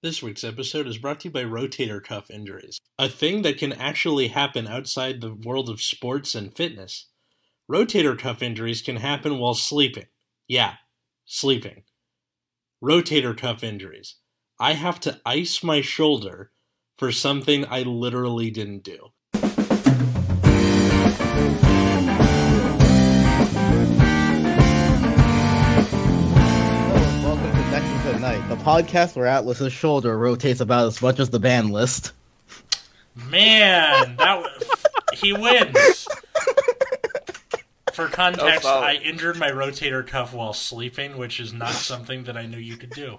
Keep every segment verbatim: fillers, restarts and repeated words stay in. This week's episode is brought to you by rotator cuff injuries, a thing that can actually happen outside the world of sports and fitness. Rotator cuff injuries can happen while sleeping. Yeah, sleeping. Rotator cuff injuries. I have to ice my shoulder for something I literally didn't do. At Night, the podcast where Atlas's shoulder rotates about as much as the ban list. Man, that w- he wins. For context, no I injured my rotator cuff while sleeping, which is not something that I knew you could do.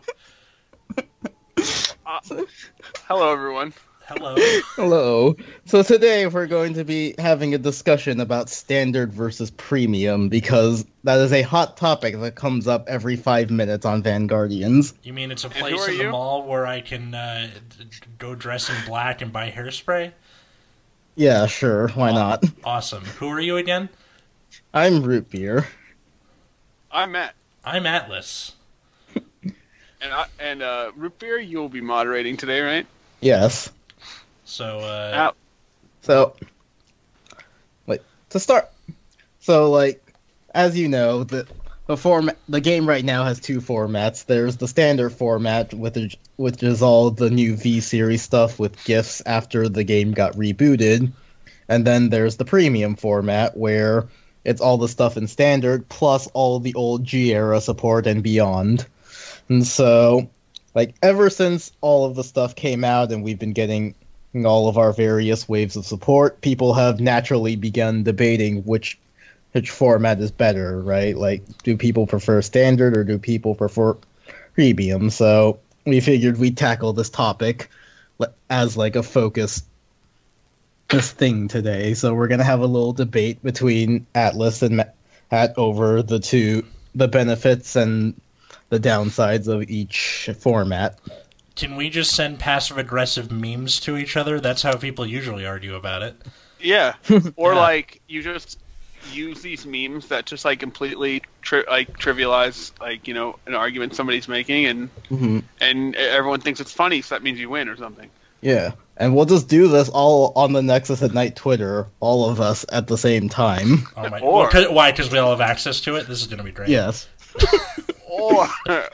Uh, hello, everyone. Hello. Hello. So today we're going to be having a discussion about standard versus premium, because that is a hot topic that comes up every five minutes on Vanguardians. You mean it's a place in you? the mall where I can uh, go dress in black and buy hairspray? Yeah, sure. Why not? Awesome. Who are you again? I'm Root Beer. I'm Matt. I'm Atlas. and I, and uh, Root Beer, you'll be moderating today, right? Yes. So, uh... So, like, to start, so, like, as you know, the the, form, the game right now has two formats. There's the standard format, with, which is all the new V-series stuff with GIFs after the game got rebooted, and then there's the premium format, where it's all the stuff in standard, plus all the old G-era support and beyond. And so, like, ever since all of the stuff came out and we've been getting all of our various waves of support, people have naturally begun debating which which format is better, right? Like, do people prefer standard or do people prefer premium? So we figured we'd tackle this topic as, like, a focus this thing today. So we're going to have a little debate between Atlas and Matt over the two, the benefits and the downsides of each format. Can we just send passive-aggressive memes to each other? That's how people usually argue about it. Yeah. Or, yeah. like, you just use these memes that just, like, completely, tri- like, trivialize, like, you know, an argument somebody's making, and mm-hmm. and everyone thinks it's funny, so that means you win or something. Yeah. And we'll just do this all on the Nexus at Night Twitter, all of us at the same time. Oh my. Or... Well, cause, why? Because we all have access to it? This is going to be great. Yes. Or,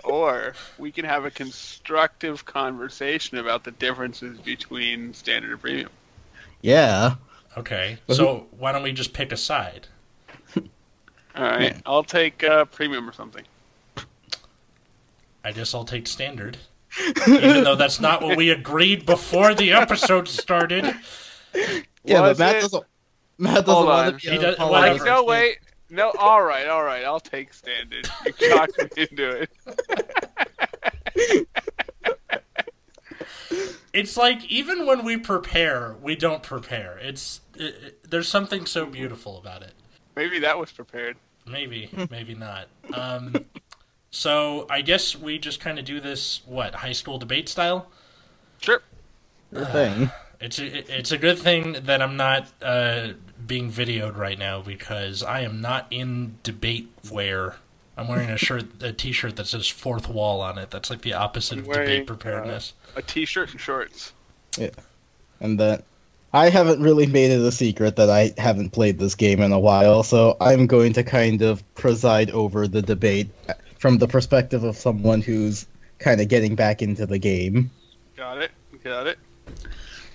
or we can have a constructive conversation about the differences between standard and premium. Yeah. Okay. So why don't we just pick a side? All right. I'll take uh, premium or something. I guess I'll take standard, even though that's not what we agreed before the episode started. Yeah, Was but Matt it? doesn't. Matt doesn't Hold want on. to be. He does, like, no, wait. No, all right, all right. I'll take standard. You talked me into it. It's like, even when we prepare, we don't prepare. It's it, it, there's something so beautiful about it. Maybe that was prepared. Maybe, maybe not. Um, so I guess we just kind of do this what high school debate style. Sure. Good uh, thing. It's a, it's a good thing that I'm not. Uh, being videoed right now, because I am not in debate wear. I'm wearing a shirt, a t-shirt that says fourth wall on it. That's like the opposite of debate preparedness. Uh, a t-shirt and shorts. Yeah. And that I haven't really made it a secret that I haven't played this game in a while, so I'm going to kind of preside over the debate from the perspective of someone who's kind of getting back into the game. Got it. Got it.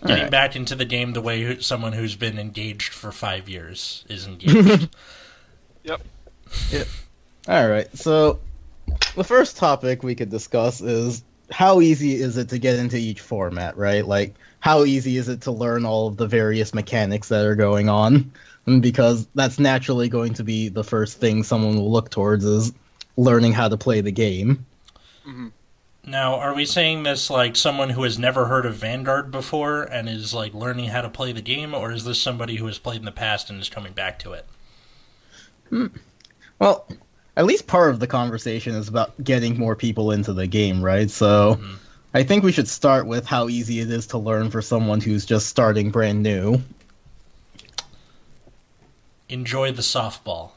Getting right. back into the game the way someone who's been engaged for five years is engaged. Yep. Yep. All right. So the first topic we could discuss is how easy is it to get into each format, right? Like, how easy is it to learn all of the various mechanics that are going on? And because that's naturally going to be the first thing someone will look towards, is learning how to play the game. Mm-hmm. Now, are we saying this like someone who has never heard of Vanguard before and is, like, learning how to play the game, or is this somebody who has played in the past and is coming back to it? Hmm. Well, at least part of the conversation is about getting more people into the game, right? So mm-hmm. I think we should start with how easy it is to learn for someone who's just starting brand new. Enjoy the softball.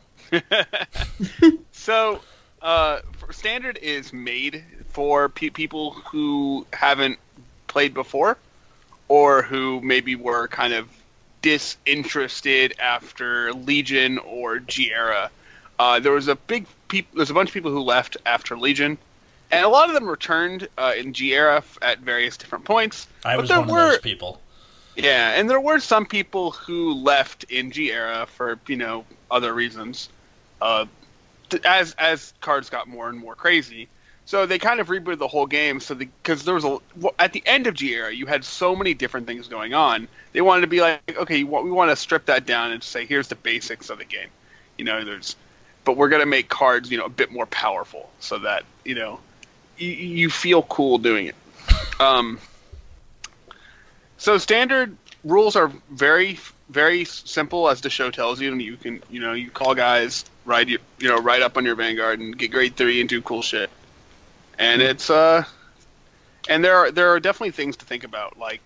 So, uh, standard is made for pe people who haven't played before, or who maybe were kind of disinterested after Legion or G-Era. Uh, there was a big people. There's a bunch of people who left after Legion, and a lot of them returned uh, in G-Era at various different points. I but was there one were, of those people. Yeah, and there were some people who left in G-Era for you know other reasons. Uh, as as cards got more and more crazy. So they kind of rebooted the whole game. So because the, there was a at the end of G-Era, you had so many different things going on. They wanted to be like, okay, we want to strip that down and say, here's the basics of the game. You know, there's, but we're gonna make cards, you know, a bit more powerful so that you know, you, you feel cool doing it. Um, so standard rules are very very simple, as the show tells you, and you can you know you call guys, ride you you know ride up on your Vanguard and get grade three and do cool shit. And it's uh, and there are there are definitely things to think about, like,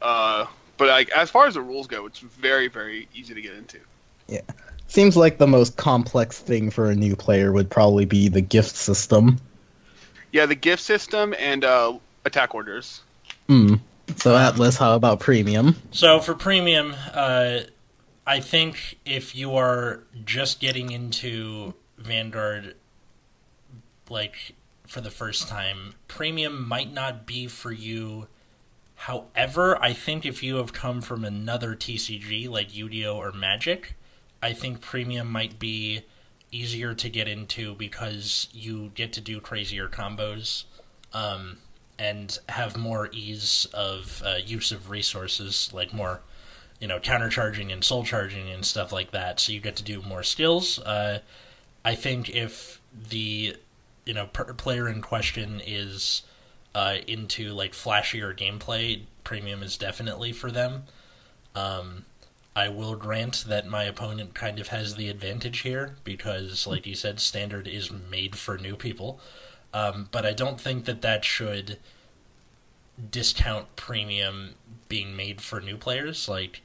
uh, but like as far as the rules go, it's very very easy to get into. Yeah, seems like the most complex thing for a new player would probably be the gift system. Yeah, the gift system and uh, attack orders. Hmm. So Atlas, how about premium? So for premium, uh, I think if you are just getting into Vanguard, like, for the first time, premium might not be for you. However, I think if you have come from another T C G, like Yu-Gi-Oh or Magic, I think premium might be easier to get into because you get to do crazier combos um, and have more ease of uh, use of resources, like more, you know, countercharging and soul charging and stuff like that, so you get to do more skills. Uh, I think if the you know, per player in question is uh, into, like, flashier gameplay, premium is definitely for them. Um, I will grant that my opponent kind of has the advantage here, because, like you said, standard is made for new people. Um, but I don't think that that should discount premium being made for new players. Like,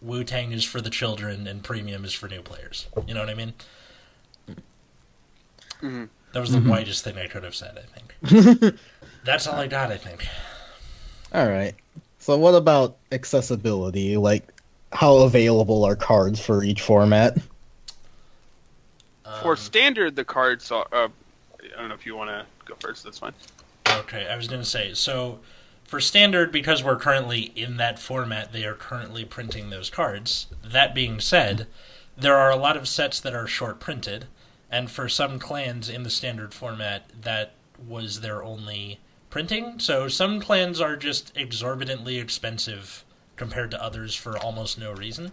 Wu-Tang is for the children, and premium is for new players. You know what I mean? Mm-hmm. That was the mm-hmm. whitest thing I could have said, I think. That's all I got, I think. Alright. So what about accessibility? Like, how available are cards for each format? Um, for standard, the cards are... Uh, I don't know if you want to go first, that's fine. Okay, I was going to say, so for standard, because we're currently in that format, they are currently printing those cards. That being said, there are a lot of sets that are short-printed, and for some clans in the standard format, that was their only printing. So some clans are just exorbitantly expensive compared to others for almost no reason.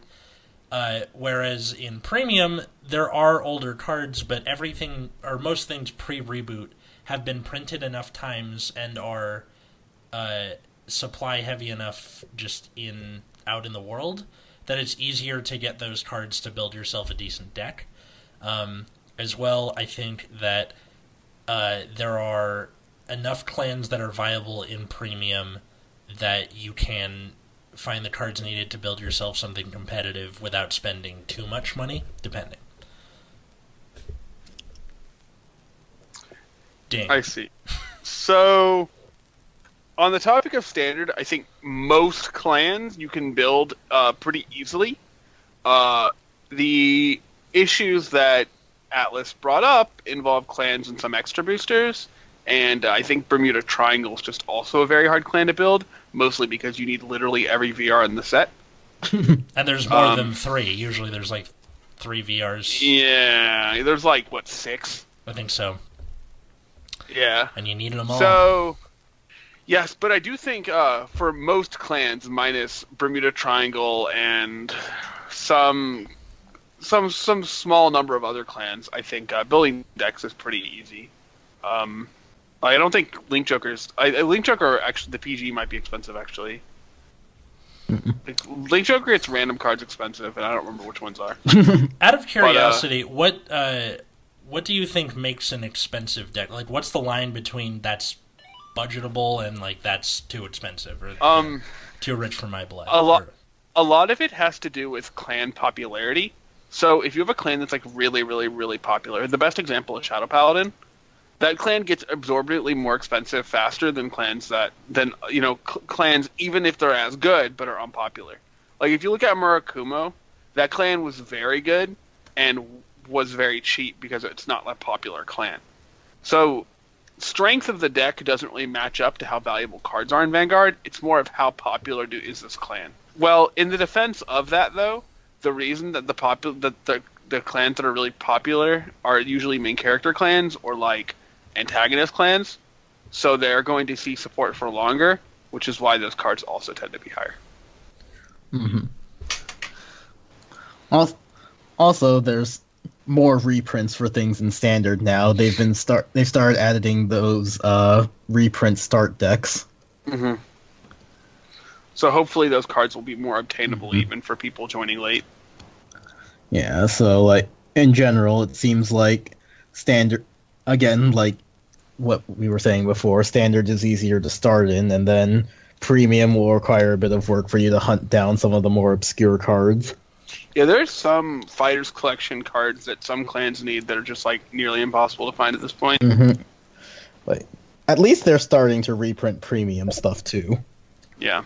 Uh, whereas in premium, there are older cards, but everything, or most things pre-reboot, have been printed enough times and are uh, supply-heavy enough just in out in the world that it's easier to get those cards to build yourself a decent deck. Um... As well, I think that uh, there are enough clans that are viable in premium that you can find the cards needed to build yourself something competitive without spending too much money, depending. Dang. I see. So, on the topic of standard, I think most clans you can build uh, pretty easily. Uh, the issues that Atlas brought up involve clans and some extra boosters, and uh, I think Bermuda Triangle is just also a very hard clan to build, mostly because you need literally every V R in the set. And there's more um, than three. Usually there's like three V Rs. Yeah, there's like, what, six? I think so. Yeah. And you needed them all. So, yes, but I do think uh, for most clans, minus Bermuda Triangle and some... Some some small number of other clans, I think uh, building decks is pretty easy. Um, I don't think Link Joker's... I, Link Joker, actually, the P G might be expensive, actually. Like, Link Joker gets random cards expensive, and I don't remember which ones are. Out of curiosity, but, uh, what uh, what do you think makes an expensive deck? Like, what's the line between that's budgetable and, like, that's too expensive? Or um, too rich for my blood? A, lo or... a lot of it has to do with clan popularity. So if you have a clan that's like really, really, really popular, the best example is Shadow Paladin. that clan gets absorbently more expensive faster than clans that than you know cl clans even if they're as good but are unpopular. Like if you look at Murakumo, that clan was very good and was very cheap because it's not a popular clan. So strength of the deck doesn't really match up to how valuable cards are in Vanguard. It's more of how popular do is this clan. Well, in the defense of that though, the reason that the popular that the the clans that are really popular are usually main character clans or like antagonist clans, so they're going to see support for longer, which is why those cards also tend to be higher. Mm-hmm. Also, there's more reprints for things in Standard now. They've been start they've started adding those uh, reprint start decks. Mm-hmm. So hopefully those cards will be more obtainable, mm-hmm. even for people joining late. Yeah, so, like, in general, it seems like Standard, again, like what we were saying before, Standard is easier to start in, and then Premium will require a bit of work for you to hunt down some of the more obscure cards. Yeah, there's some Fighters Collection cards that some clans need that are just, like, nearly impossible to find at this point. Mm-hmm. Like, at least they're starting to reprint Premium stuff, too. Yeah.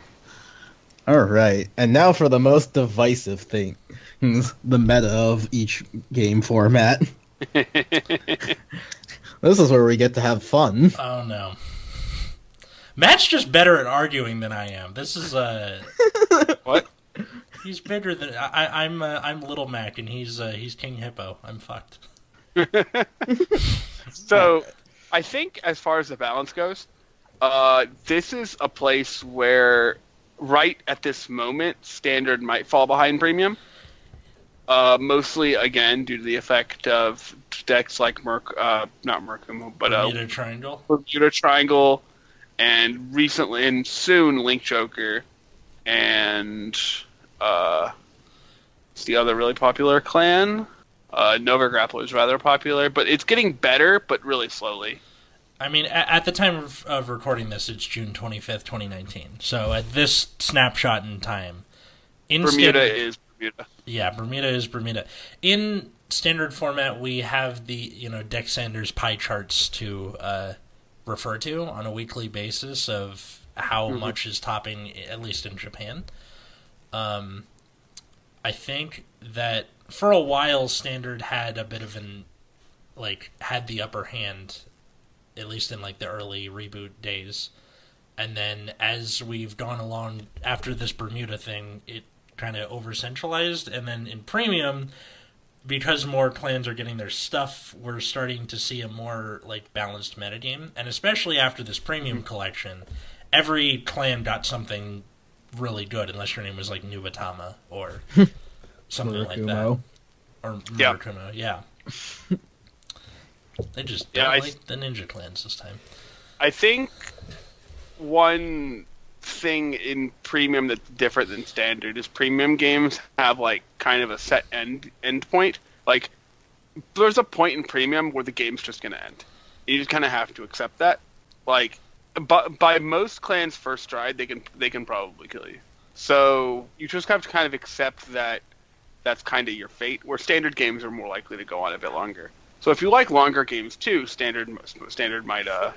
Alright, and now for the most divisive thing, the meta of each game format. This is where we get to have fun. Oh no. Matt's just better at arguing than I am. This is, uh... what? He's bigger than... I, I'm uh, I'm Little Mac, and he's uh, he's King Hippo. I'm fucked. So, I think as far as the balance goes, uh, this is a place where... right at this moment, Standard might fall behind Premium. Uh, mostly, again, due to the effect of decks like Merc, uh, not Murakumo, but uh, Bermuda Triangle, Bermuda Triangle, and recently and soon Link Joker, and uh, it's the other really popular clan. Uh, Nova Grappler is rather popular, but it's getting better, but really slowly. I mean, at the time of, of recording this, it's June twenty-fifth, twenty nineteen. So at this snapshot in time... In Bermuda standard, is Bermuda. Yeah, Bermuda is Bermuda. In Standard format, we have the, you know, Deck Sanders pie charts to uh, refer to on a weekly basis of how mm-hmm. much is topping, at least in Japan. Um, I think that for a while, Standard had a bit of an... like, had the upper hand... at least in, like, the early reboot days. And then as we've gone along after this Bermuda thing, it kind of over-centralized. And then in Premium, because more clans are getting their stuff, we're starting to see a more, like, balanced metagame. And especially after this Premium collection, every clan got something really good, unless your name was, like, Nubatama or something like that. Or Murakumo, yeah. yeah. They just don't yeah, I, like the ninja clans this time. I think one thing in Premium that's different than Standard is Premium games have like kind of a set end end point. Like there's a point in Premium where the game's just going to end. You just kind of have to accept that. Like but by most clans' first stride, they can they can probably kill you. So you just have to kind of accept that that's kind of your fate. Where Standard games are more likely to go on a bit longer. So if you like longer games too, standard standard might uh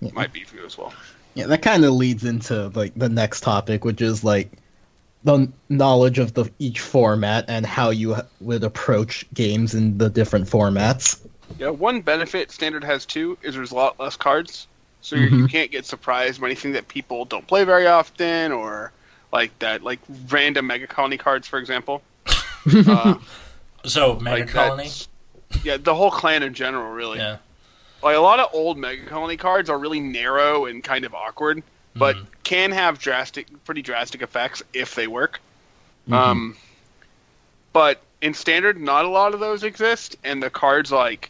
yeah. might be for you as well. Yeah, that kind of leads into like the next topic, which is like the knowledge of the each format and how you would approach games in the different formats. Yeah, one benefit Standard has too is there's a lot less cards, so mm-hmm. you can't get surprised by anything that people don't play very often or like that, like random Mega Colony cards, for example. uh, so Mega like Colony. Yeah, the whole clan in general, really. Yeah. Like, a lot of old Mega Colony cards are really narrow and kind of awkward, but mm-hmm. can have drastic, pretty drastic effects if they work. Mm-hmm. Um, but in Standard, not a lot of those exist, and the cards, like...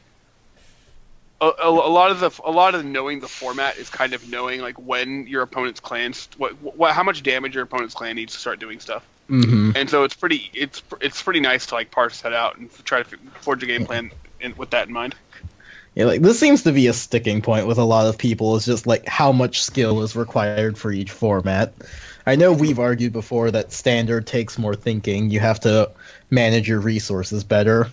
A, a, a lot of the a lot of the knowing the format is kind of knowing, like, when your opponent's clans... What, what, how much damage your opponent's clan needs to start doing stuff. Mm-hmm. And so it's pretty it's it's pretty nice to like parse that out and try to forge a game plan in, with that in mind. Yeah, like this seems to be a sticking point with a lot of people. Is just like how much skill is required for each format. I know we've argued before that Standard takes more thinking. You have to manage your resources better,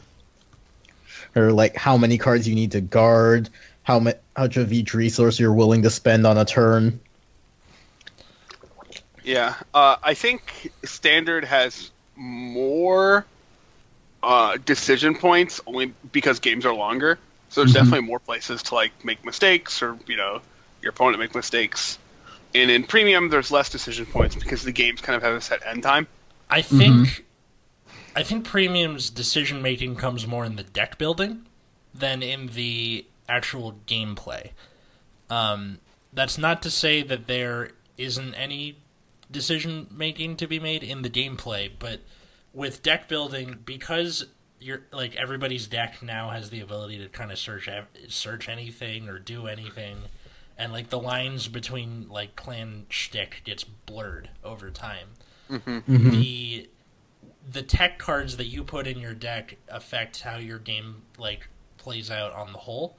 or like how many cards you need to guard, how much of each resource you're willing to spend on a turn. Yeah, uh, I think Standard has more uh, decision points only because games are longer. So there's mm-hmm. definitely more places to like make mistakes, or you know, your opponent make mistakes. And in Premium, there's less decision points because the games kind of have a set end time. I think, mm-hmm. I think Premium's decision making comes more in the deck building than in the actual gameplay. Um, that's not to say that there isn't any decision making to be made in the gameplay, but with deck building, because you're like everybody's deck now has the ability to kind of search search anything or do anything, and like the lines between like clan shtick gets blurred over time. Mm-hmm. Mm-hmm. The the tech cards that you put in your deck affect how your game like plays out on the whole.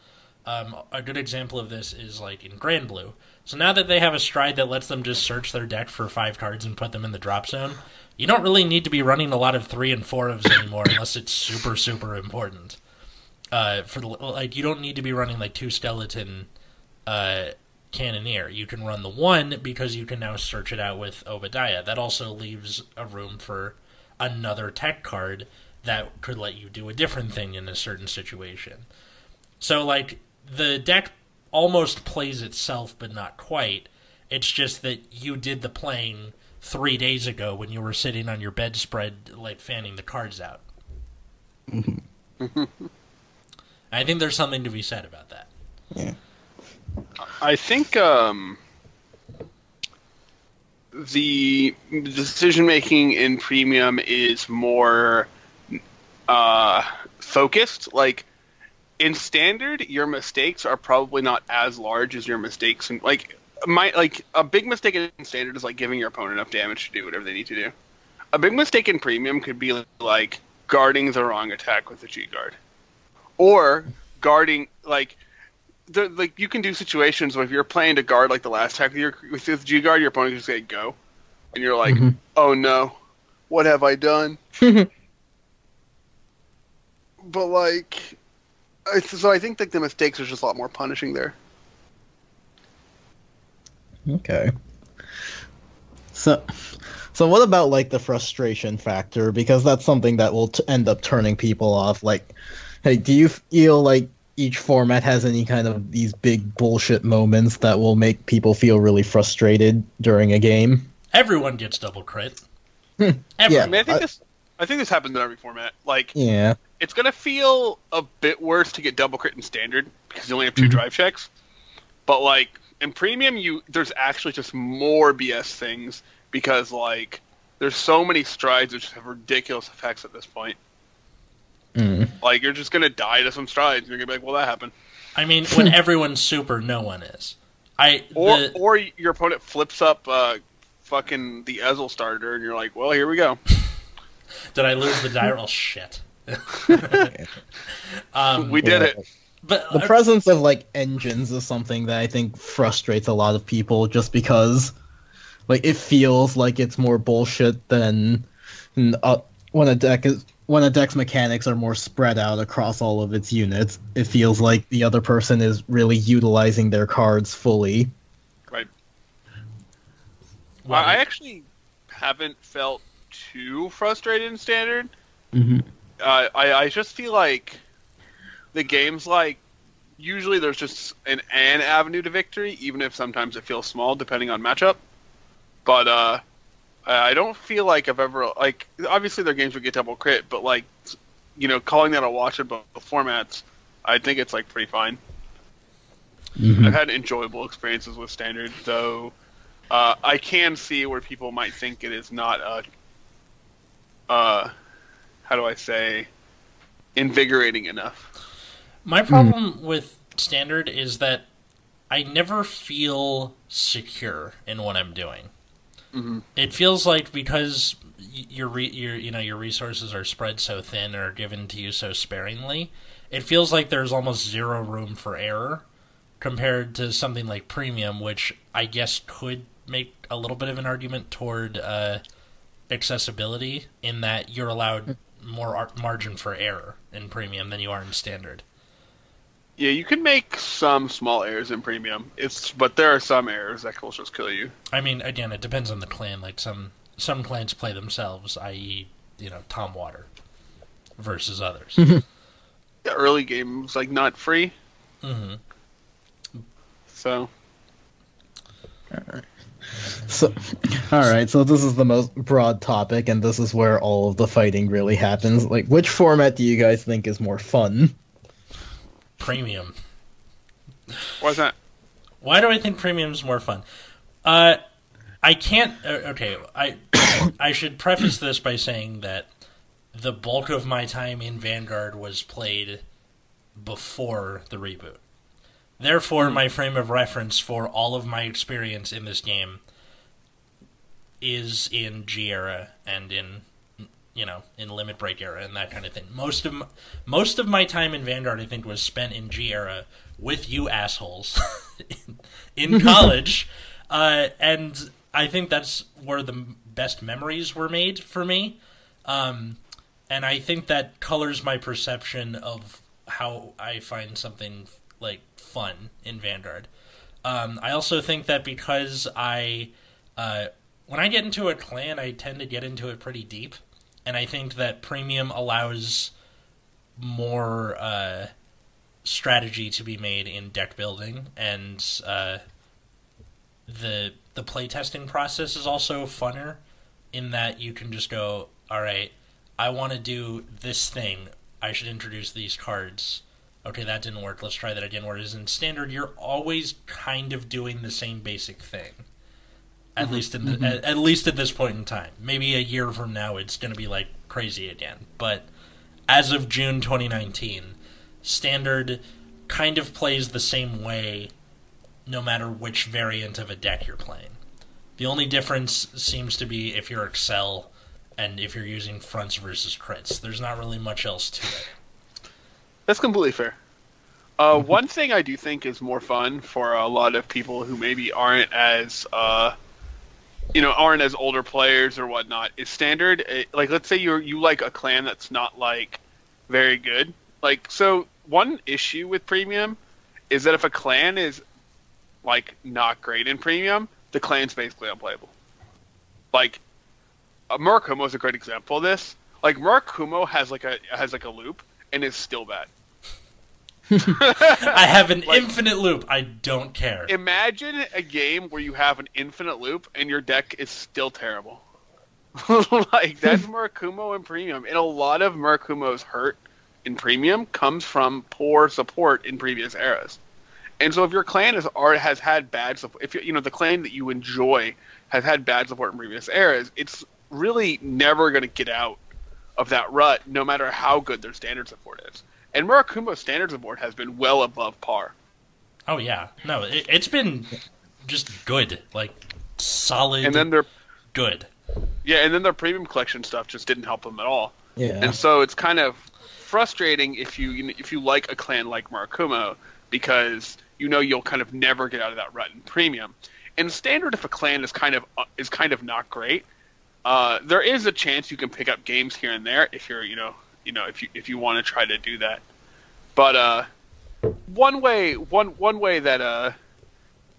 Um, a good example of this is like in Grand Blue. So now that they have a stride that lets them just search their deck for five cards and put them in the drop zone, you don't really need to be running a lot of three and four ofs anymore unless it's super super important. Uh, for the, like, you don't need to be running like two skeleton uh, Cannoneer. You can run the one because you can now search it out with Obadiah. That also leaves a room for another tech card that could let you do a different thing in a certain situation. So like the deck almost plays itself, but not quite. It's just that you did the playing three days ago when you were sitting on your bedspread, like, fanning the cards out. Mm-hmm. I think there's something to be said about that. Yeah. I think um, the decision-making in Premium is more uh, focused, like, in Standard, your mistakes are probably not as large as your mistakes. And like my like a big mistake in Standard is like giving your opponent enough damage to do whatever they need to do. A big mistake in Premium could be like guarding the wrong attack with the G guard, or guarding like the like you can do situations where if you're playing to guard like the last attack with your with the G guard, your opponent can just say go, and you're like, mm-hmm. oh no, what have I done? But like. So I think like the mistakes are just a lot more punishing there. Okay. So, so what about like the frustration factor? Because that's something that will t- end up turning people off. Like, hey, do you feel like each format has any kind of these big bullshit moments that will make people feel really frustrated during a game? Everyone gets double crit. Everyone. Yeah, I mean, I think I, this. I think this happens in every format. Like, yeah. It's going to feel a bit worse to get double crit in Standard because you only have two mm-hmm. drive checks. But, like, in Premium, you there's actually just more B S things because, like, there's so many strides which have ridiculous effects at this point. Mm. Like, you're just going to die to some strides. You're going to be like, well, that happened. I mean, when everyone's super, no one is. I Or, the... or your opponent flips up uh, fucking the Ezel starter, and you're like, well, here we go. Did I lose the Diral? Shit. um, we did it. But the presence of like engines is something that I think frustrates a lot of people, just because like it feels like it's more bullshit than uh, when a deck is when a deck's mechanics are more spread out across all of its units. It feels like the other person is really utilizing their cards fully. Right. Well, I actually haven't felt too frustrated in Standard. Mm-hmm. Uh, I, I just feel like the game's like, usually there's just an, an avenue to victory, even if sometimes it feels small, depending on matchup. But uh, I don't feel like I've ever, like, obviously their games would get double crit, but like, you know, calling that a wash in both formats, I think it's like pretty fine. Mm-hmm. I've had enjoyable experiences with Standard, though uh, I can see where people might think it is not a... Uh, how do I say, invigorating enough. My problem mm. with Standard is that I never feel secure in what I'm doing. Mm-hmm. It feels like because your, re- your, you know, your resources are spread so thin or given to you so sparingly, it feels like there's almost zero room for error compared to something like Premium, which I guess could make a little bit of an argument toward uh, accessibility in that you're allowed more margin for error in Premium than you are in Standard. Yeah, you can make some small errors in premium. It's but there are some errors that will just kill you. I mean, again, it depends on the clan. Like some some clans play themselves, that is, you know, Tom Water versus others. The early game's like not free. Mm-hmm. So. All right. So, all right. So this is the most broad topic, and this is where all of the fighting really happens. Like, which format do you guys think is more fun? Premium. Why's that? Why do I think premium is more fun? Uh, I can't. Uh, okay, I I should preface this by saying that the bulk of my time in Vanguard was played before the reboot. Therefore, my frame of reference for all of my experience in this game is in G era and in, you know, in Limit Break era and that kind of thing. Most of my, most of my time in Vanguard, I think, was spent in G era with you assholes in, in college, uh, and I think that's where the best memories were made for me, um, and I think that colors my perception of how I find something like fun in Vanguard. Um, I also think that because I, uh, when I get into a clan, I tend to get into it pretty deep, and I think that premium allows more uh, strategy to be made in deck building, and uh, the the playtesting process is also funner in that you can just go, all right, I want to do this thing. I should introduce these cards. Okay, that didn't work. Let's try that again. Whereas in Standard, you're always kind of doing the same basic thing, at mm-hmm. least in the, mm-hmm. at, at least at this point in time. Maybe a year from now, it's going to be like crazy again. But as of June twenty nineteen, Standard kind of plays the same way, no matter which variant of a deck you're playing. The only difference seems to be if you're Excel and if you're using fronts versus crits. There's not really much else to it. That's completely fair. Uh, one thing I do think is more fun for a lot of people who maybe aren't as, uh, you know, aren't as older players or whatnot is Standard. It, like, let's say you you like a clan that's not like very good. Like, so one issue with premium is that if a clan is like not great in premium, the clan's basically unplayable. Like, uh, Murakumo is a great example of this. Like, Murakumo has like a has like a loop. And it's still bad. I have an like, infinite loop. I don't care. Imagine a game where you have an infinite loop and your deck is still terrible. Like, that's Murakumo in premium. And a lot of Murakumo's hurt in premium comes from poor support in previous eras. And so if your clan is, or has had bad support, if you, you know, the clan that you enjoy has had bad support in previous eras, it's really never going to get out of that rut, no matter how good their standard support is. And Murakumo's standard support has been well above par. Oh, yeah. No, it, it's been just good. Like, solid, and then their, good. Yeah, and then their premium collection stuff just didn't help them at all. Yeah. And so it's kind of frustrating if you if you like a clan like Murakumo, because you know you'll kind of never get out of that rut in premium. And standard, if a clan is kind of is kind of not great, Uh, there is a chance you can pick up games here and there if you're, you know, you know, if you if you want to try to do that. But uh, one way, one one way that uh,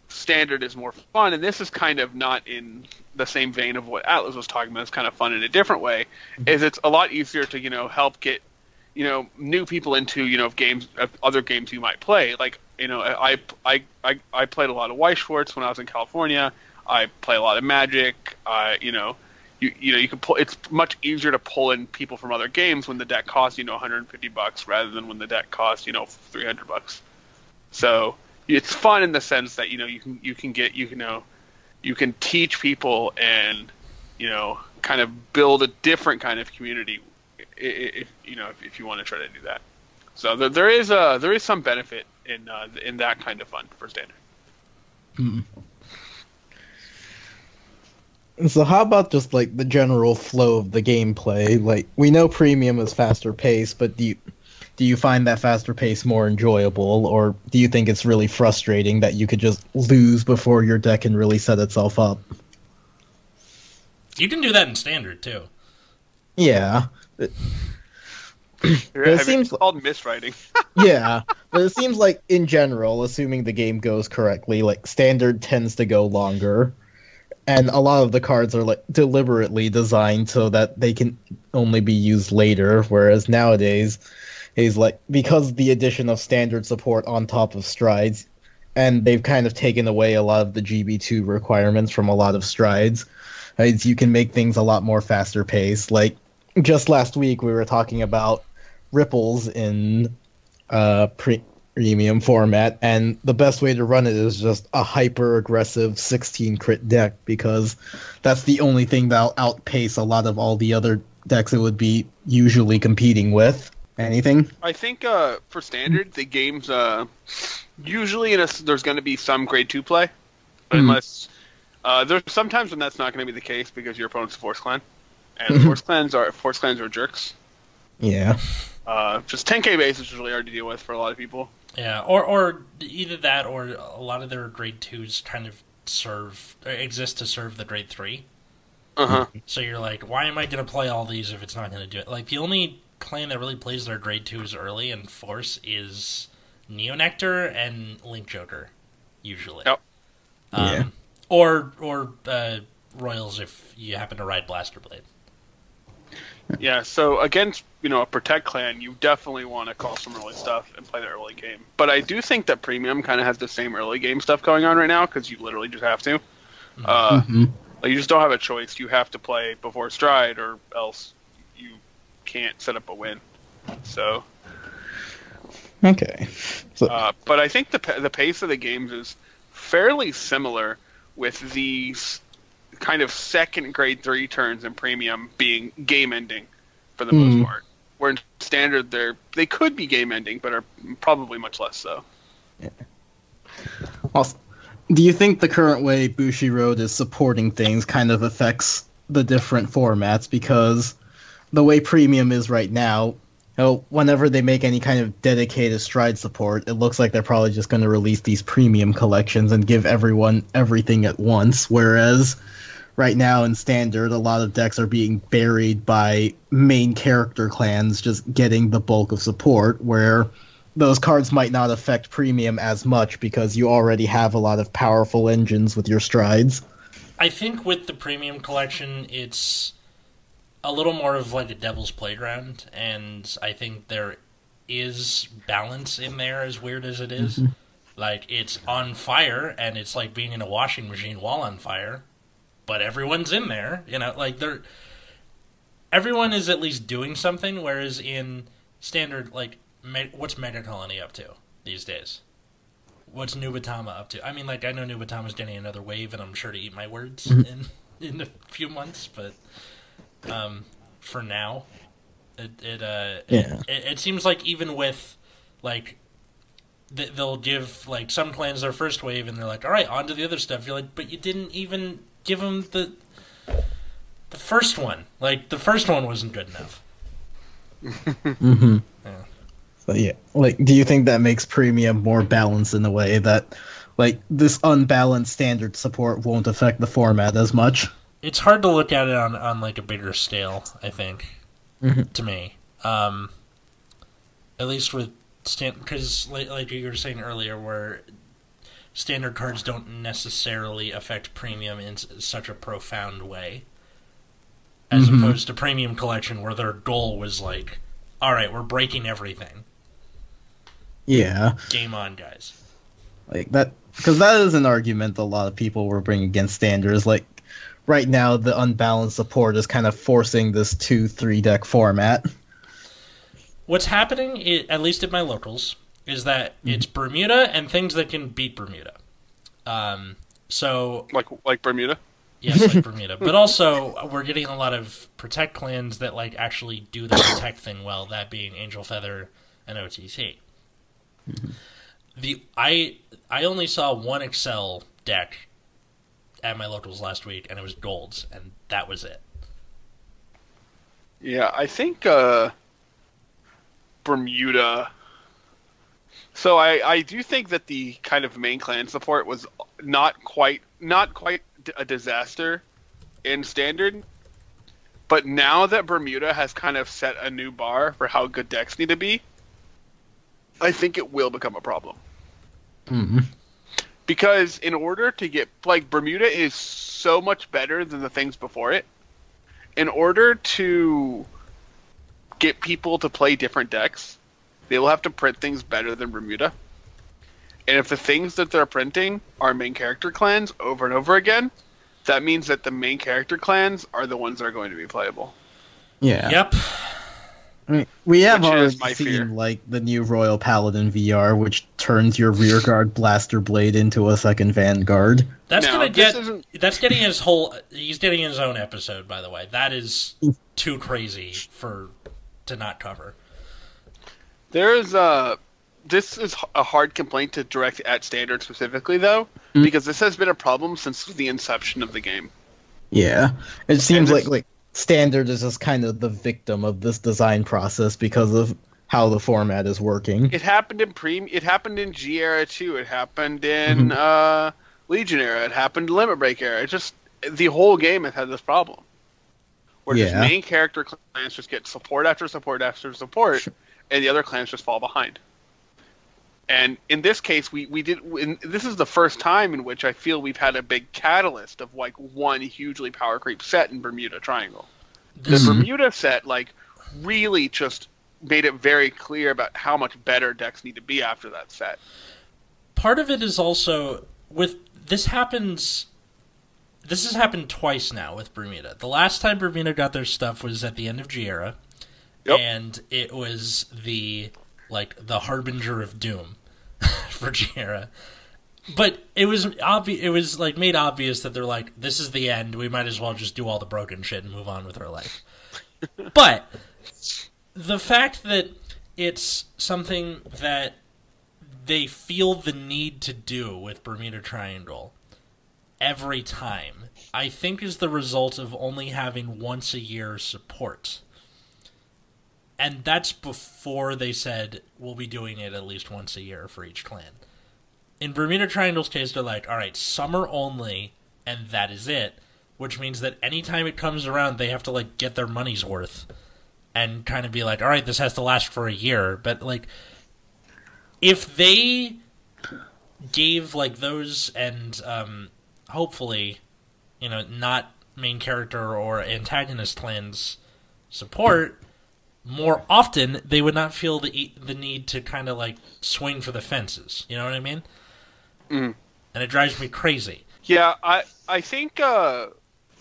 Standard is more fun, and this is kind of not in the same vein of what Atlas was talking about. It's kind of fun in a different way. Is it's a lot easier to, you know, help get, you know, new people into, you know, games, other games you might play. Like, you know, I I I, I played a lot of Weiss Schwarz when I was in California. I play a lot of Magic. I uh, you know. You you know you can pull. It's much easier to pull in people from other games when the deck costs, you know, one hundred fifty bucks rather than when the deck costs, you know, three hundred bucks. So it's fun in the sense that, you know, you can you can get you know you can teach people and, you know, kind of build a different kind of community if you know if, if you want to try to do that. So there, there is a there is some benefit in uh, in that kind of fun for Standard. Mm-hmm. So how about just, like, the general flow of the gameplay? Like, we know premium is faster paced, but do you, do you find that faster pace more enjoyable, or do you think it's really frustrating that you could just lose before your deck can really set itself up? You can do that in Standard, too. Yeah. It, it seems it's called miswriting. Yeah, but it seems like in general, assuming the game goes correctly, like standard tends to go longer, and a lot of the cards are like deliberately designed so that they can only be used later. Whereas nowadays, is like because the addition of standard support on top of strides, and they've kind of taken away a lot of the G B two requirements from a lot of strides. Right? You can make things a lot more faster paced. Like just last week, we were talking about Ripples in uh, premium format, and the best way to run it is just a hyper aggressive sixteen crit deck, because that's the only thing that'll outpace a lot of all the other decks it would be usually competing with. Anything? I think uh, for standard, the game's uh, usually in a, there's going to be some grade two play, mm. unless uh, there's sometimes when that's not going to be the case because your opponent's a Force Clan, and Force Clans are Force Clans are jerks. Yeah. Uh, just ten K base is really hard to deal with for a lot of people. Yeah, or or either that or a lot of their grade twos kind of serve exist to serve the grade three. Uh huh. So you're like, why am I going to play all these if it's not going to do it? Like the only clan that really plays their grade twos early and Force is Neonectar and Link Joker, usually. Yep. Um, yeah. Or or uh, Royals if you happen to ride Blaster Blade. Yeah, so against, you know, a Protect clan, you definitely want to call some early stuff and play the early game. But I do think that Premium kind of has the same early game stuff going on right now, because you literally just have to. Uh, mm-hmm. Like, you just don't have a choice. You have to play before Stride, or else you can't set up a win. So... Okay. So. Uh, but I think the, the pace of the games is fairly similar, with these kind of second grade three turns in Premium being game ending for the mm. most part. Where in standard they're they could be game ending, but are probably much less so. Yeah. Also, do you think the current way Bushiroad is supporting things kind of affects the different formats? Because the way Premium is right now, you know, whenever they make any kind of dedicated stride support, it looks like they're probably just going to release these Premium collections and give everyone everything at once, whereas right now in standard, a lot of decks are being buried by main character clans just getting the bulk of support, where those cards might not affect Premium as much because you already have a lot of powerful engines with your strides. I think with the Premium collection, it's a little more of like a devil's playground, and I think there is balance in there, as weird as it is. Mm-hmm. Like, it's on fire, and it's like being in a washing machine while on fire. But everyone's in there, you know, like, they're, everyone is at least doing something, whereas in standard, like, me, what's Mega Colony up to these days? What's Nubatama up to? I mean, like, I know Nubatama's getting another wave, and I'm sure to eat my words in, in a few months, but um, for now, it, it, uh, yeah. it, it seems like even with, like, th- they'll give, like, some clans their first wave, and they're like, all right, on to the other stuff. You're like, but you didn't even give them the the first one. Like, the first one wasn't good enough. Mm-hmm. Yeah. So, yeah. Like, do you think that makes Premium more balanced in a way that, like, this unbalanced standard support won't affect the format as much? It's hard to look at it on, on like, a bigger scale, I think, mm-hmm. to me. Um, at least with stand... Because, like, like you were saying earlier, where standard cards don't necessarily affect Premium in such a profound way, as mm-hmm. opposed to Premium collection, where their goal was like, all right, we're breaking everything. Yeah. Game on, guys. Like that, because that is an argument a lot of people were bringing against standards. Like, right now, the unbalanced support is kind of forcing this two three deck format. What's happening, at least at my locals, is that it's Bermuda and things that can beat Bermuda. Um, so like like Bermuda? Yes, like Bermuda. But also, we're getting a lot of Protect clans that like actually do the Protect thing well, that being Angel Feather and O T T. Mm-hmm. The I I only saw one Excel deck at my locals last week, and it was Gold's, and that was it. Yeah, I think uh, Bermuda... So I, I do think that the kind of main clan support was not quite not quite a disaster in standard, but now that Bermuda has kind of set a new bar for how good decks need to be, I think it will become a problem. Mm-hmm. Because in order to get, like, Bermuda is so much better than the things before it. In order to get people to play different decks, they will have to print things better than Bermuda. And if the things that they're printing are main character clans over and over again, that means that the main character clans are the ones that are going to be playable. Yeah. Yep. I mean, we have which already seen fear. like the new Royal Paladin V R, which turns your rearguard Blaster Blade into a second Vanguard. That's no, gonna get. That's getting his whole. He's getting his own episode, by the way. That is too crazy for to not cover. There is a. This is a hard complaint to direct at Standard specifically, though, mm-hmm. because this has been a problem since the inception of the game. Yeah, it seems like like. Standard is just kind of the victim of this design process because of how the format is working. It happened in Prem. It happened in G era too. It happened in mm-hmm. uh, Legion era. It happened in Limit Break era. It just the whole game has had this problem, where yeah. just main character clans just get support after support after support, sure. and the other clans just fall behind. And in this case, we we did. In, this is the first time in which I feel we've had a big catalyst of like one hugely power creep set in Bermuda Triangle. The mm-hmm. Bermuda set like really just made it very clear about how much better decks need to be after that set. Part of it is also with this happens. This has happened twice now with Bermuda. The last time Bermuda got their stuff was at the end of G-Era, yep. and it was the. Like the harbinger of doom for G-Era, but it was obvi- It was like made obvious that they're like, this is the end. We might as well just do all the broken shit and move on with our life. But the fact that it's something that they feel the need to do with Bermuda Triangle every time, I think, is the result of only having once a year support. And that's before they said, we'll be doing it at least once a year for each clan. In Bermuda Triangle's case, they're like, all right, summer only, and that is it. Which means that any time it comes around, they have to, like, get their money's worth. And kind of be like, all right, this has to last for a year. But, like, if they gave, like, those and, um, hopefully, you know, not main character or antagonist clans support... more often, they would not feel the the need to kind of, like, swing for the fences. You know what I mean? Mm. And it drives me crazy. Yeah, I I think, uh,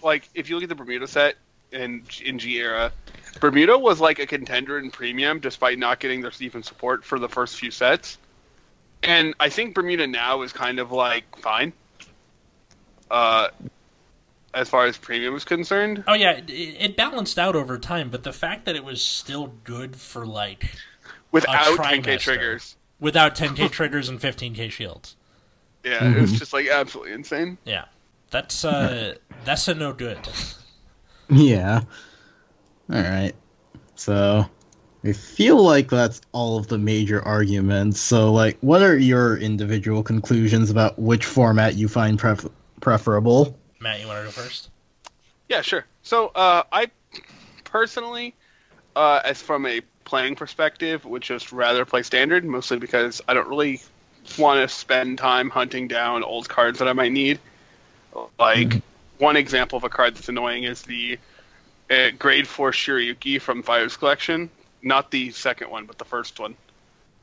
like, if you look at the Bermuda set in, in G-Era, Bermuda was, like, a contender in premium despite not getting their even support for the first few sets. And I think Bermuda now is kind of, like, fine. Uh... As far as premium is concerned? Oh, yeah. It, it balanced out over time, but the fact that it was still good for, like, without ten K triggers. Without ten K triggers and fifteen K shields. Yeah, mm-hmm. it was just, like, absolutely insane. Yeah. That's, uh, that's a no good. Yeah. All right. So, I feel like that's all of the major arguments. So, like, what are your individual conclusions about which format you find pref- preferable? Matt, you want to go first? Yeah, sure. So, uh, I personally, uh, as from a playing perspective, would just rather play Standard, mostly because I don't really want to spend time hunting down old cards that I might need. Like, mm-hmm. one example of a card that's annoying is the uh, Grade four Shiryuki from Fire's Collection. Not the second one, but the first one.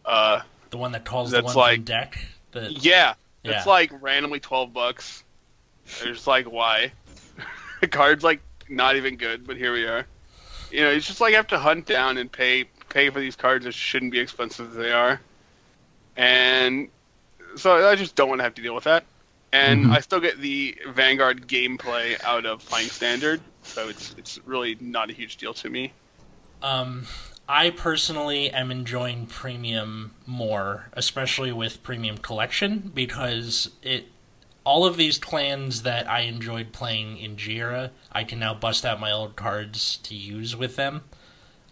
Uh, the one that calls that's the one like, from deck? The... Yeah. It's yeah. like randomly twelve bucks. They're just like, why? The card's, like, not even good, but here we are. You know, it's just like I have to hunt down and pay pay for these cards that shouldn't be expensive as they are. And so I just don't want to have to deal with that. And mm-hmm. I still get the Vanguard gameplay out of playing Standard, so it's it's really not a huge deal to me. Um, I personally am enjoying Premium more, especially with Premium Collection, because it... all of these clans that I enjoyed playing in G-Era, I can now bust out my old cards to use with them.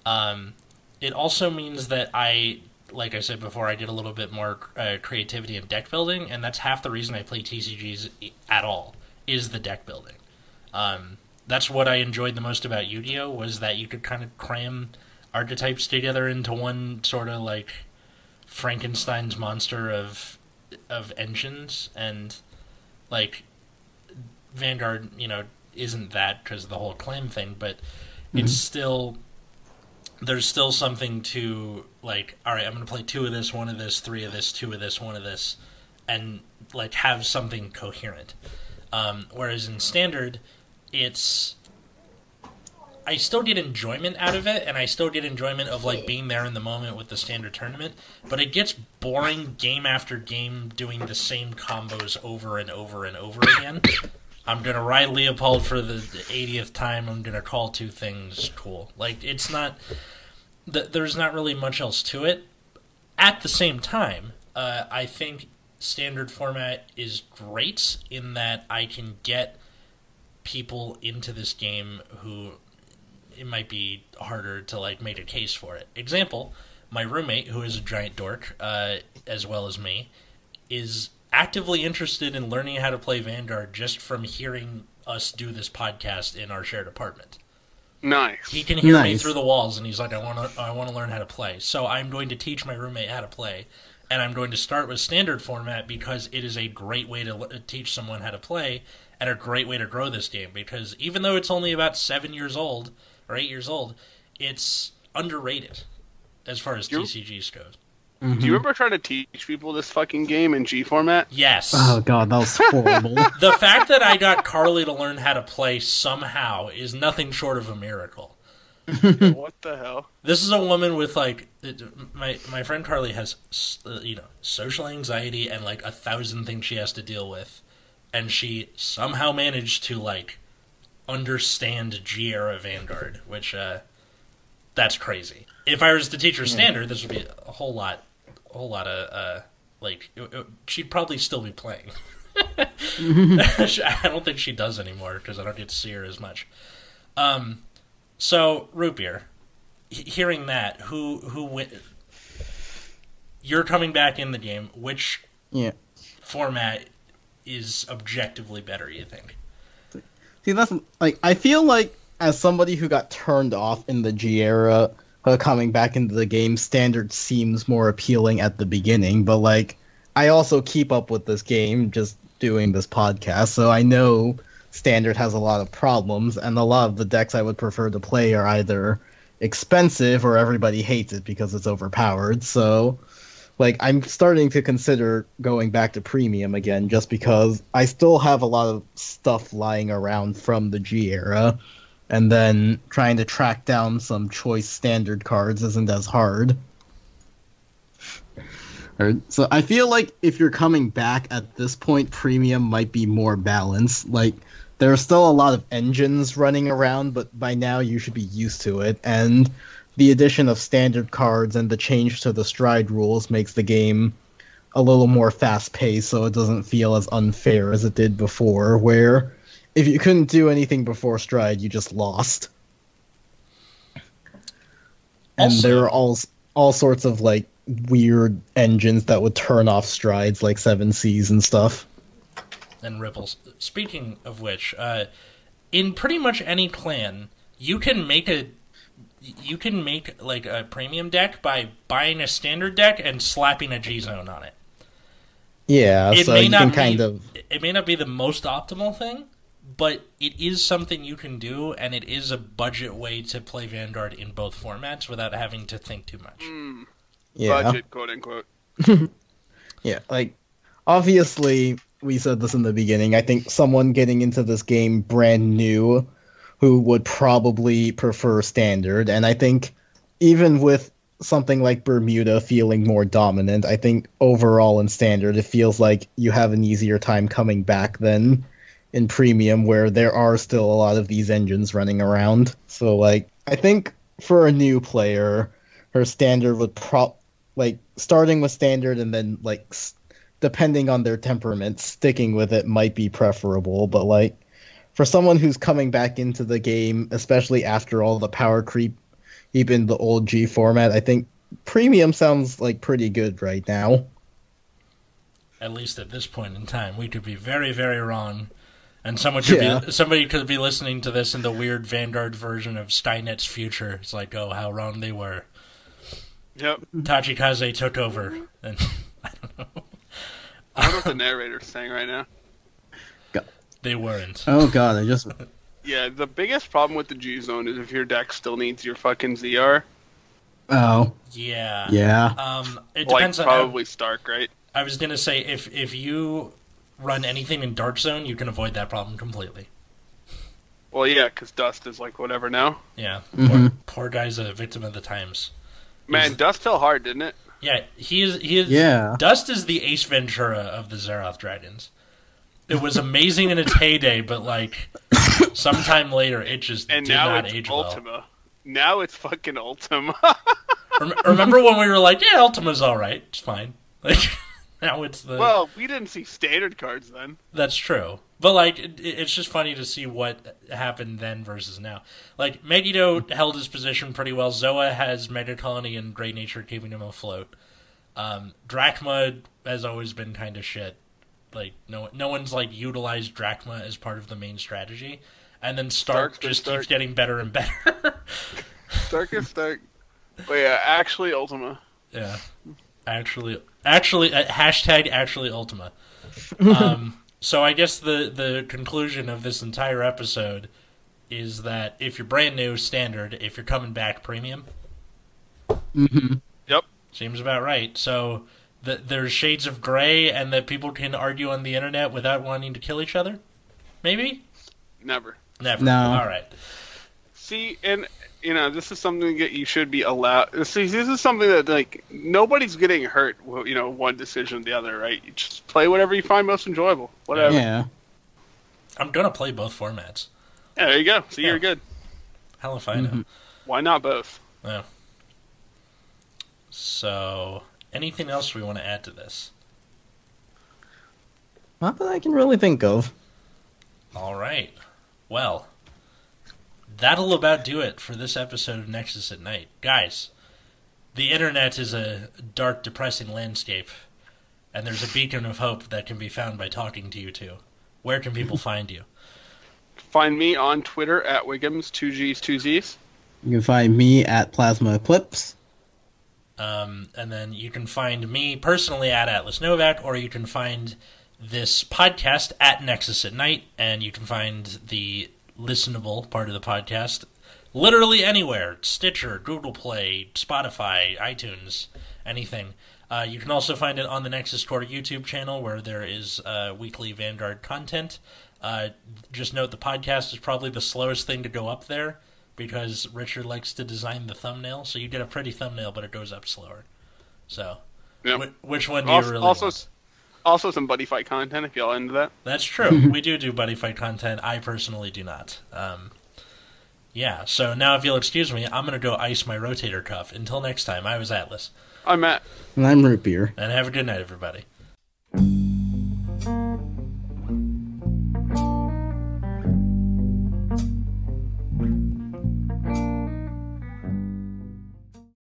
Um, it also means that I, like I said before, I get a little bit more uh, creativity in deck building, and that's half the reason I play T C Gs at all, is the deck building. Um, that's what I enjoyed the most about Yu-Gi-Oh! Was that you could kind of cram archetypes together into one sort of, like, Frankenstein's monster of of engines, and like Vanguard, you know, isn't that because of the whole clam thing, but mm-hmm. it's still, there's still something to like, all right, I'm going to play two of this, one of this, three of this, two of this, one of this, and like have something coherent. Um, whereas in Standard, it's, I still get enjoyment out of it, and I still get enjoyment of like being there in the moment with the Standard tournament, but it gets boring game after game doing the same combos over and over and over again. I'm going to ride Leopold for the eightieth time, I'm going to call two things, cool. Like, it's not, th- there's not really much else to it. At the same time, uh, I think Standard format is great in that I can get people into this game who it might be harder to, like, make a case for it. Example, my roommate, who is a giant dork, uh, as well as me, is actively interested in learning how to play Vanguard just from hearing us do this podcast in our shared apartment. Nice. He can hear nice. me through the walls, and he's like, I want to I want to learn how to play. So I'm going to teach my roommate how to play, and I'm going to start with Standard format because it is a great way to teach someone how to play and a great way to grow this game, because even though it's only about seven years old or eight years old, it's underrated as far as yep. T C Gs goes. Mm-hmm. Do you remember trying to teach people this fucking game in G format? Yes. Oh, God, that was horrible. The fact that I got Carly to learn how to play somehow is nothing short of a miracle. What the hell? This is a woman with, like, my my friend Carly has, you know, social anxiety and, like, a thousand things she has to deal with, and she somehow managed to, like, understand G-era Vanguard, which, uh, that's crazy. If I was to teach her Standard, this would be a whole lot... A whole lot of, uh, like, it, it, she'd probably still be playing. I don't think she does anymore, because I don't get to see her as much. Um, so, Root Beer, he- hearing that, who, who, win- you're coming back in the game, which yeah. format is objectively better, you think? See, that's, like, I feel like, as somebody who got turned off in the G era, Uh, coming back into the game, Standard seems more appealing at the beginning, but like I also keep up with this game just doing this podcast, so I know Standard has a lot of problems, and a lot of the decks I would prefer to play are either expensive or everybody hates it because it's overpowered. So like I'm starting to consider going back to Premium again, just because I still have a lot of stuff lying around from the G era. And then trying to track down some choice Standard cards isn't as hard. So I feel like if you're coming back at this point, Premium might be more balanced. Like, there are still a lot of engines running around, but by now you should be used to it. And the addition of Standard cards and the change to the stride rules makes the game a little more fast-paced, so it doesn't feel as unfair as it did before, where if you couldn't do anything before Stride, you just lost. And also, there are all all sorts of like weird engines that would turn off Strides, like Seven Seas and stuff. And Ripples. Speaking of which, uh, in pretty much any clan, you can make a you can make like a Premium deck by buying a Standard deck and slapping a G Zone on it. Yeah, it so may you not can kind be, of it may not be the most optimal thing, but it is something you can do, and it is a budget way to play Vanguard in both formats without having to think too much. Mm. Yeah. Budget, quote unquote. Yeah, like, obviously, we said this in the beginning, I think someone getting into this game brand new who would probably prefer Standard, and I think even with something like Bermuda feeling more dominant, I think overall in Standard it feels like you have an easier time coming back than in Premium, where there are still a lot of these engines running around. So, like, I think for a new player, her Standard would prop, like, starting with Standard and then, like, s- depending on their temperament, sticking with it might be preferable. But, like, for someone who's coming back into the game, especially after all the power creep, even the old G format, I think Premium sounds, like, pretty good right now. At least at this point in time. We could be very, very wrong. And someone could yeah. be somebody could be listening to this in the weird Vanguard version of Skynet's future. It's like, oh, how wrong they were. Yep. Tachikaze took over. And I don't know. I don't know what the narrator's saying right now. God. They weren't. Oh god, they just... Yeah, the biggest problem with the G-Zone is if your deck still needs your fucking Z R. Oh. Yeah. Yeah. Um, it depends like, on... probably how... Stark, right? I was gonna say, if, if you run anything in Dark Zone, you can avoid that problem completely. Well, yeah, because Dust is like whatever now. Yeah. Mm-hmm. poor, poor guy's a victim of the times. Man, He's... Dust fell hard, didn't it? Yeah, he is. He is. Yeah. Dust is the Ace Ventura of the Xerath Dragons. It was amazing in its heyday, but like sometime later, it just and did now not it's age Ultima. Well. Now it's fucking Ultima. Rem remember when we were like, "Yeah, Ultima's all right, it's fine." Like now it's the. Well, we didn't see standard cards then. That's true, but like it, it's just funny to see what happened then versus now. Like Megiddo held his position pretty well. Zoa has Mega Colony and Great Nature keeping him afloat. Um, Drachma has always been kind of shit. Like no, no one's like utilized Drachma as part of the main strategy, and then Stark Stark's just Stark. keeps getting better and better. Stark is Stark. But yeah, actually Ultima. Yeah, actually, actually, uh, hashtag actually Ultima. Um, so I guess the the conclusion of this entire episode is that if you're brand new, standard. If you're coming back, premium. Mm-hmm. Yep, seems about right. So. That there's shades of gray and that people can argue on the internet without wanting to kill each other? Maybe? Never. Never. No. All right. See, and, you know, this is something that you should be allowed... See, this is something that, like, nobody's getting hurt, you know, one decision or the other, right? You just play whatever you find most enjoyable. Whatever. Yeah. I'm going to play both formats. Yeah, there you go. See, yeah. You're good. Hell if I know. Mm-hmm. Why not both? Yeah. So... Anything else we want to add to this? Not that I can really think of. All right. Well, that'll about do it for this episode of Nexus at Night. Guys, the internet is a dark, depressing landscape, and there's a beacon of hope that can be found by talking to you two. Where can people find you? Find me on Twitter at Wiggums, two Gs, two Zs. You can find me at Plasma Eclipse. Um, and then you can find me personally at Atlas Novak, or you can find this podcast at Nexus at Night, and you can find the listenable part of the podcast literally anywhere. Stitcher, Google Play, Spotify, iTunes, anything. Uh, you can also find it on the Nexus Core YouTube channel, where there is uh, weekly Vanguard content. Uh, just note the podcast is probably the slowest thing to go up there, because Richard likes to design the thumbnail, so you get a pretty thumbnail, but it goes up slower. So, yep. wh which one do also, you really also, want? Also some Buddy Fight content, if y'all into that. That's true. We do do Buddy Fight content. I personally do not. Um, yeah, so now if you'll excuse me, I'm going to go ice my rotator cuff. Until next time, I was Atlas. I'm Matt. And I'm Root Beer. And have a good night, everybody.